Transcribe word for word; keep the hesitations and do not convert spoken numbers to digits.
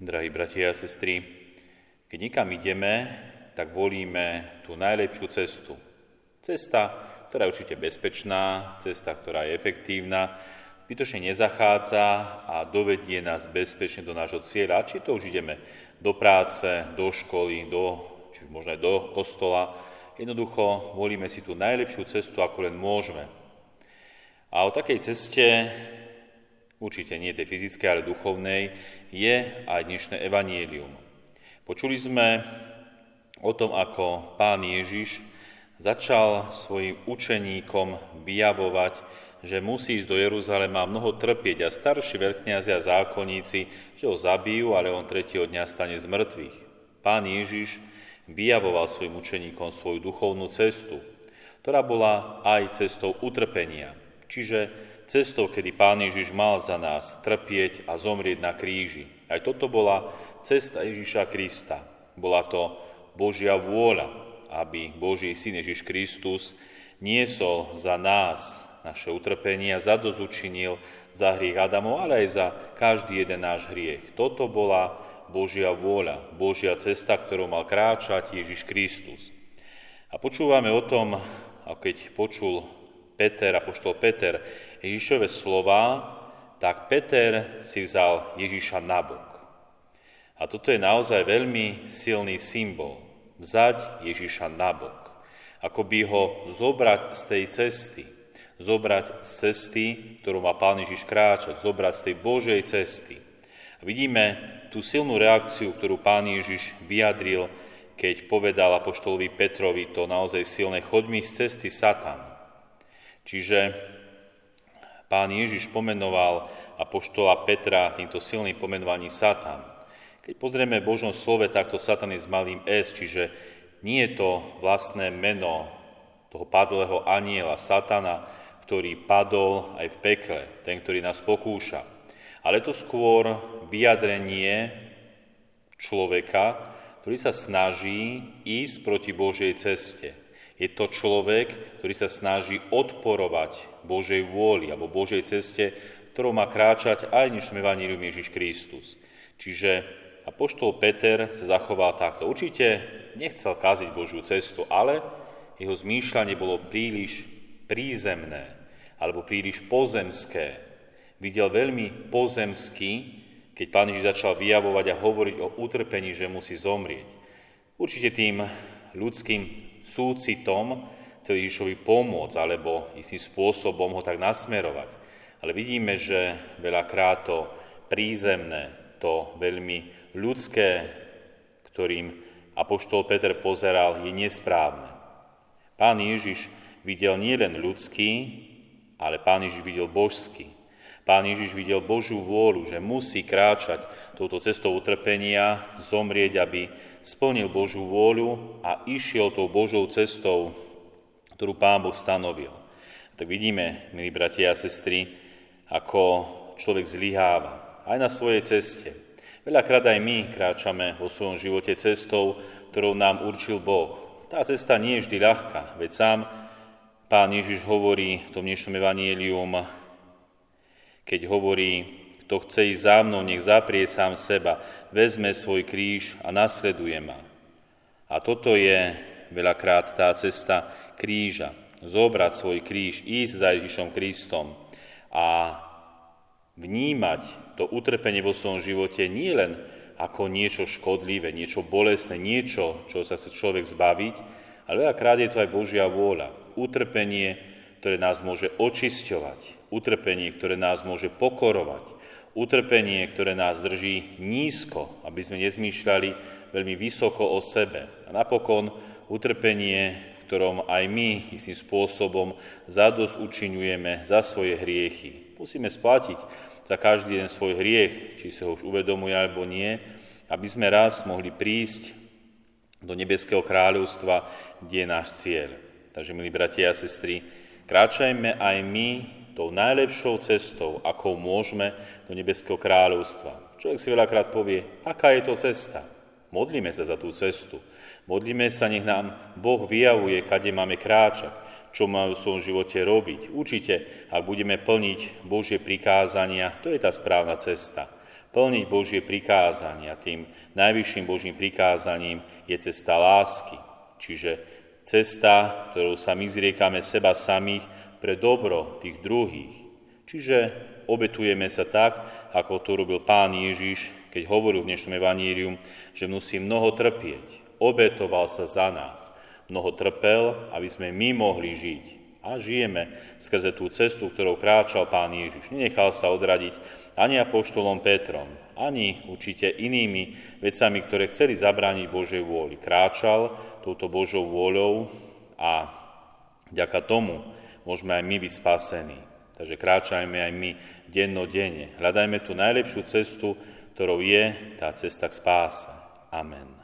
Drahí bratia a sestry, keď nikam ideme, tak volíme tú najlepšiu cestu. Cesta, ktorá je určite bezpečná, cesta, ktorá je efektívna, zbytočne nezachádza a dovedie nás bezpečne do nášho cieľa. Či to už ideme do práce, do školy, do, či možno aj do kostola, jednoducho volíme si tú najlepšiu cestu, ako len môžeme. A o takej ceste, určite nie tej fyzickej, ale duchovnej, je aj dnešné evanjelium. Počuli sme o tom, ako Pán Ježiš začal svojim učeníkom vyjavovať, že musí ísť do Jeruzalema mnoho trpieť a starší veľkňazi a zákonníci, že ho zabijú, ale on tretieho dňa stane z mŕtvych. Pán Ježiš vyjavoval svojim učeníkom svoju duchovnú cestu, ktorá bola aj cestou utrpenia, čiže cestou, kedy Pán Ježiš mal za nás trpieť a zomrieť na kríži. Aj toto bola cesta Ježiša Krista. Bola to Božia vôľa, aby Boží Syn Ježiš Kristus niesol za nás naše utrpenie a zadozučinil za hriech Adamov, ale aj za každý jeden náš hriech. Toto bola Božia vôľa, Božia cesta, ktorou mal kráčať Ježiš Kristus. A počúvame o tom, keď počul Peter, apoštol Peter, Ježišove slova, tak Peter si vzal Ježiša nabok. A toto je naozaj veľmi silný symbol. Vzať Ježiša nabok. Ako by ho zobrať z tej cesty. Zobrať z cesty, ktorú má Pán Ježiš kráčať. Zobrať z tej Božej cesty. A vidíme tú silnú reakciu, ktorú Pán Ježiš vyjadril, keď povedal apoštolovi Petrovi to naozaj silné: choď mi z cesty, Satan. Čiže Pán Ježiš pomenoval apoštola Petra týmto silným pomenovaním Satan. Keď pozrieme v Božom slove, takto Satan je s malým s, čiže nie je to vlastné meno toho padlého anjela Satana, ktorý padol aj v pekle, ten, ktorý nás pokúša. Ale to skôr vyjadrenie človeka, ktorý sa snaží ísť proti Božej ceste. Je to človek, ktorý sa snaží odporovať Božej vôli alebo Božej ceste, ktorou má kráčať aj dnešným evanjelium Ježiš Kristus. Čiže apoštol Peter sa zachoval takto. Určite nechcel kaziť Božiu cestu, ale jeho zmýšľanie bolo príliš prízemné alebo príliš pozemské. Videl veľmi pozemsky, keď Pán Ježiš začal vyjavovať a hovoriť o utrpení, že musí zomrieť. Určite tým ľudským súcitom chcel Ježišovi pomôcť alebo istým spôsobom ho tak nasmerovať. Ale vidíme, že veľakrát to prízemné, to veľmi ľudské, ktorým apoštol Peter pozeral, je nesprávne. Pán Ježiš videl nielen ľudský, ale Pán Ježiš videl božský. Pán Ježiš videl Božiu vôľu, že musí kráčať touto cestou utrpenia, zomrieť, aby splnil Božiu vôľu a išiel tou Božou cestou, ktorú Pán Boh stanovil. Tak vidíme, milí bratia a sestry, ako človek zlyháva aj na svojej ceste. Veľakrát aj my kráčame vo svojom živote cestou, ktorou nám určil Boh. Tá cesta nie je vždy ľahká, veď sám Pán Ježiš hovorí v tom dnešnom evanjelium, keď hovorí: kto chce ísť za mnou, nech zaprie sám seba, vezme svoj kríž a nasleduje ma. A toto je veľakrát tá cesta kríža. Zobrať svoj kríž, ísť za Ježišom Kristom a vnímať to utrpenie vo svojom živote nie len ako niečo škodlivé, niečo bolestné, niečo, čo sa chce človek zbaviť, ale veľakrát je to aj Božia vôľa. Utrpenie, ktoré nás môže očisťovať, utrpenie, ktoré nás môže pokorovať, utrpenie, ktoré nás drží nízko, aby sme nezmýšľali veľmi vysoko o sebe. A napokon utrpenie, v ktorom aj my istým spôsobom zadosťučiňujeme za svoje hriechy. Musíme splatiť za každý jeden svoj hriech, či si ho už uvedomuje alebo nie, aby sme raz mohli prísť do nebeského kráľovstva, kde je náš cieľ. Takže, milí bratia a sestry, kráčajme aj my tou najlepšou cestou, akou môžeme, do nebeského kráľovstva. Človek si veľakrát povie, aká je to cesta. Modlíme sa za tú cestu. Modlíme sa, nech nám Boh vyjavuje, kade máme kráčať, čo máme v svojom živote robiť. Určite, ak budeme plniť Božie prikázania, to je tá správna cesta. Plniť Božie prikázania, tým najvyšším Božím prikázaním je cesta lásky, čiže cesta, ktorou sa my zriekame seba samých pre dobro tých druhých. Čiže obetujeme sa tak, ako to robil Pán Ježiš, keď hovoril v dnešnom evaníliu, že musí mnoho trpieť. Obetoval sa za nás. Mnoho trpel, aby sme my mohli žiť. A žijeme skrze tú cestu, ktorou kráčal Pán Ježiš. Nenechal sa odradiť ani apoštolom Petrom, ani určite inými vecami, ktoré chceli zabrániť Božej vôli. Kráčal touto Božou vôľou a vďaka tomu môžeme aj my byť spasení. Takže kráčajme aj my dennodenne. Hľadajme tú najlepšiu cestu, ktorou je tá cesta k spáse. Amen.